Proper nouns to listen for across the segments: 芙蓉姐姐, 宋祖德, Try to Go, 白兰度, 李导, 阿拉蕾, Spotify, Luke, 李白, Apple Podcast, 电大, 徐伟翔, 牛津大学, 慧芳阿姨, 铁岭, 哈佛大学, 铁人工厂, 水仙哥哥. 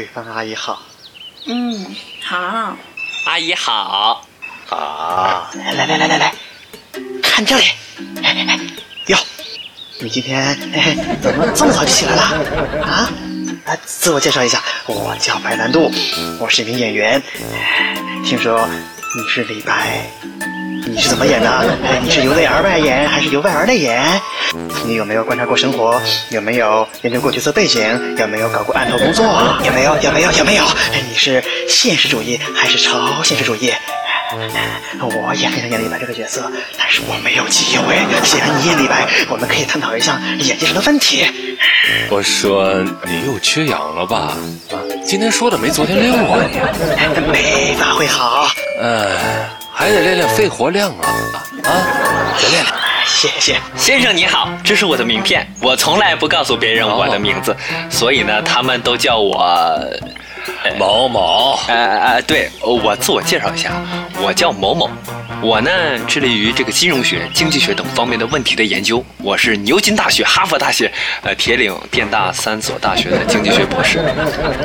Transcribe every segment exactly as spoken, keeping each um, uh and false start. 慧芳阿姨好。嗯，好。阿姨好。好。来来来来来来，看这里。哎哎哎，哟，你今天哎怎么这么早就起来了啊？来，自我介绍一下，我叫白兰度，我是一名演员。听说你是李白。你是怎么演的？哎，你是由内而外演，还是由外而内演？你有没有观察过生活？有没有研究过角色背景？有没有搞过案头工作？有没有？有没有？有没有？哎，你是现实主义还是超现实主义？我也很想演李白这个角色，但是我没有机会。既然你演李白，我们可以探讨一下演技上的问题。我说你又缺氧了吧？今天说的没昨天溜啊你！没发挥好。呃。还得练练肺活量啊！啊，再练练。谢谢先生，你好，这是我的名片，我从来不告诉别人我的名字，所以呢，他们都叫我、呃、某某。呃呃，对，我自我介绍一下，我叫某某，我呢致力于这个金融学、经济学等方面的问题的研究，我是牛津大学、哈佛大学、呃铁岭、电大三所大学的经济学博士。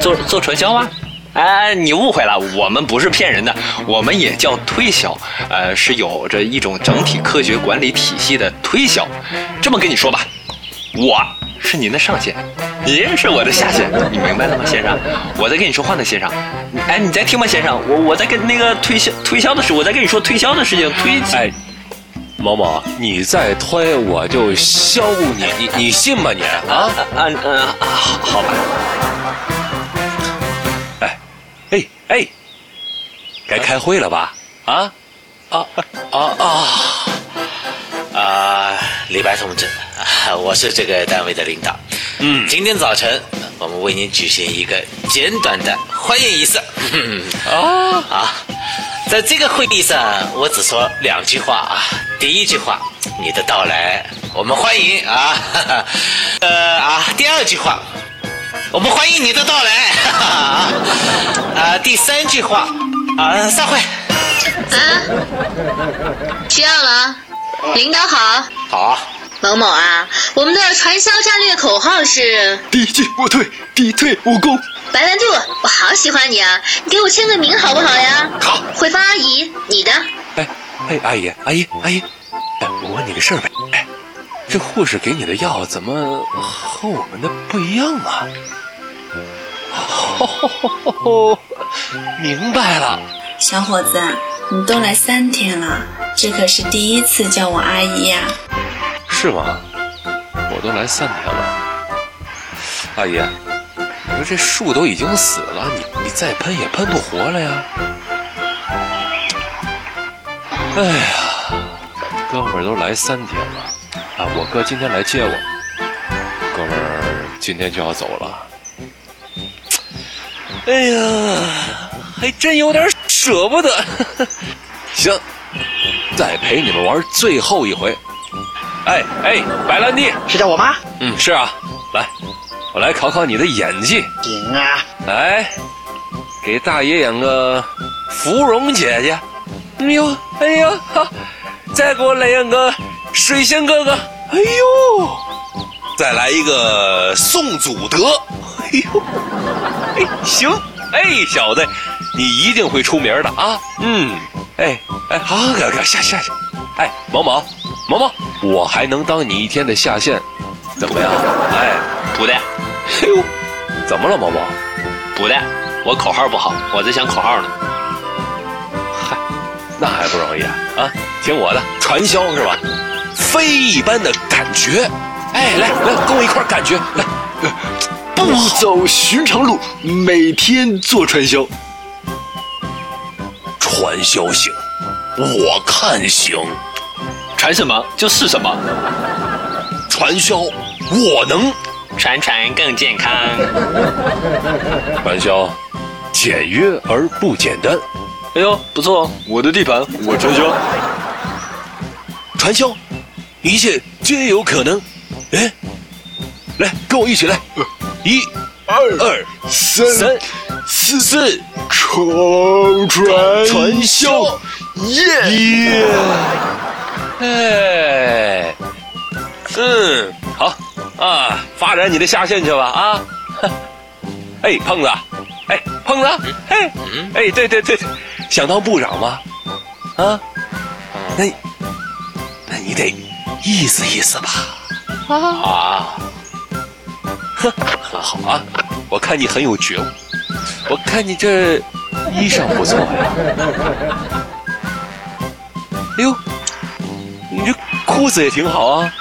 做做传销吗？哎，你误会了，我们不是骗人的，我们也叫推销，呃，是有着一种整体科学管理体系的推销。这么跟你说吧，我是您的上线，您是我的下线，你明白了吗，先生？我在跟你说话呢，先生。哎，你在听吗，先生？我我在跟那个推销推销的事，我在跟你说推销的事情，推哎。某某，你再推我就削你，你你信吗你？啊啊啊啊！好，好吧。哎哎，该开会了吧？啊，啊啊啊！啊，李白同志，我是这个单位的领导。嗯，今天早晨我们为您举行一个简短的欢迎仪式。哦啊，在这个会议上，我只说两句话啊。第一句话，你的到来，我们欢迎啊。呃啊，第二句话。我们欢迎你的到来，啊、呃！第三句话，啊、呃，散会。啊，需要了，领导好。好。某某啊，我们的传销战略口号是：敌进我退，敌退我攻。白兰度，我好喜欢你啊！你给我签个名好不好呀？好。慧芳阿姨，你的。哎哎，阿姨，阿姨，阿姨，哎，我问你个事儿呗，哎。这护士给你的药怎么和我们的不一样啊？哦，明白了。小伙子，你都来三天了，这可是第一次叫我阿姨呀。是吗？我都来三天了。阿姨，你说这树都已经死了，你你再喷也喷不活了呀。哎呀，哥们儿都来三天了。啊，我哥今天来接我，哥们儿今天就要走了。哎呀，还真有点舍不得。行，再陪你们玩最后一回。哎哎，白兰地是叫我妈？嗯，是啊。来，我来考考你的演技。行啊。来，给大爷演个芙蓉姐姐。哎呦哎呦，好，再给我来演个。水仙哥哥，哎呦！再来一个宋祖德，哎呦！哎，行，哎，小子，你一定会出名的啊！嗯，哎哎，好，好，好，好，下下去。哎，毛毛，毛毛，我还能当你一天的下线，怎么样？哎，不的。哎呦，怎么了，毛毛？不的，我口号不好，我在想口号呢。嗨，那还不容易啊！啊，听我的，传销是吧？非一般的感觉，哎，来来，跟我一块感觉来，不走寻常路，每天做传销，传销行，我看行，传什么就是什么，传销我能，传传更健康，传销简约而不简单，哎呦不错，我的地盘，我传销，传销。一切皆有可能，哎，来，跟我一起来，一、二、二、三、三、四、四，传传传销，耶耶，哎，嗯，好啊，发展你的下线去吧啊，哎，胖子，哎，碰了，哎，哎，对对对，想当部长吗？啊，那那你得意思意思吧？啊，呵，很好啊，我看你很有觉悟，我看你这衣裳不错呀。哎呦，你这裤子也挺好啊。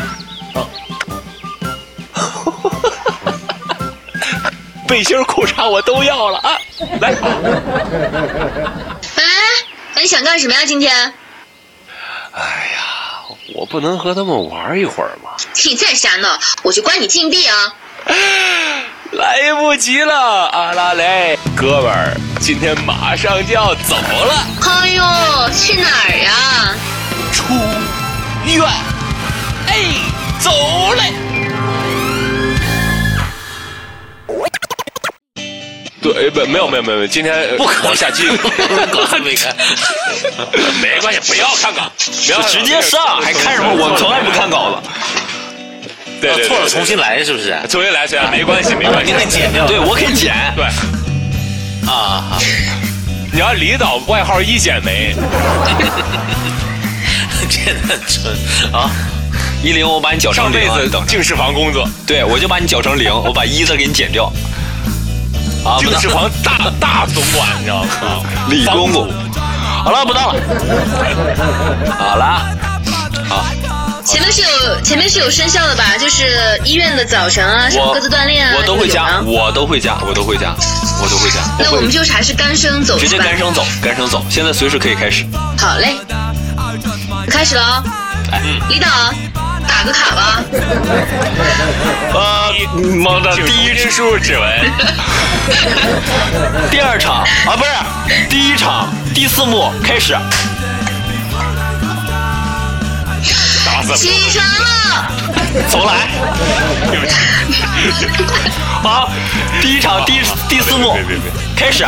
背心裤衩我都要了啊！来，哎，你想干什么呀？今天？哎呀，我不能和他们玩一会儿吗？你再瞎闹，我就关你禁闭啊！来不及了，阿拉蕾，哥们儿，今天马上就要走了。哎呦，去哪儿呀？出院。哎，走嘞。对，不，没有没有没有，今天不可能下机，搞错没看，没关系，不要看稿，直接上，还看什么？我们从来不看稿子。对对，错了重新来是不是？重新来，虽然没关系没关系，你得剪掉。对，我可以剪。对。啊，你要李导外号一剪梅，真的蠢啊！一零，我把你搅成零。上辈子净是房工作，对我就把你搅成零，我把一字给你剪掉。啊，净是房大大总管，你知道吗？李公公，好了，不闹了，好了，好。前面是有前面是有生效的吧？就是医院的早晨啊，什么各自锻炼啊，我都会加，我都会加，我都会加，我都会加。那我们就还是干生走，直接干生走，干生走，现在随时可以开始。好嘞，开始了哦。哎，李导。打个卡吧。呃，猫的第一束指纹，第二场啊，不是第一场，第四幕开始。打死！起床了。重来。好，第一场第第四幕开始。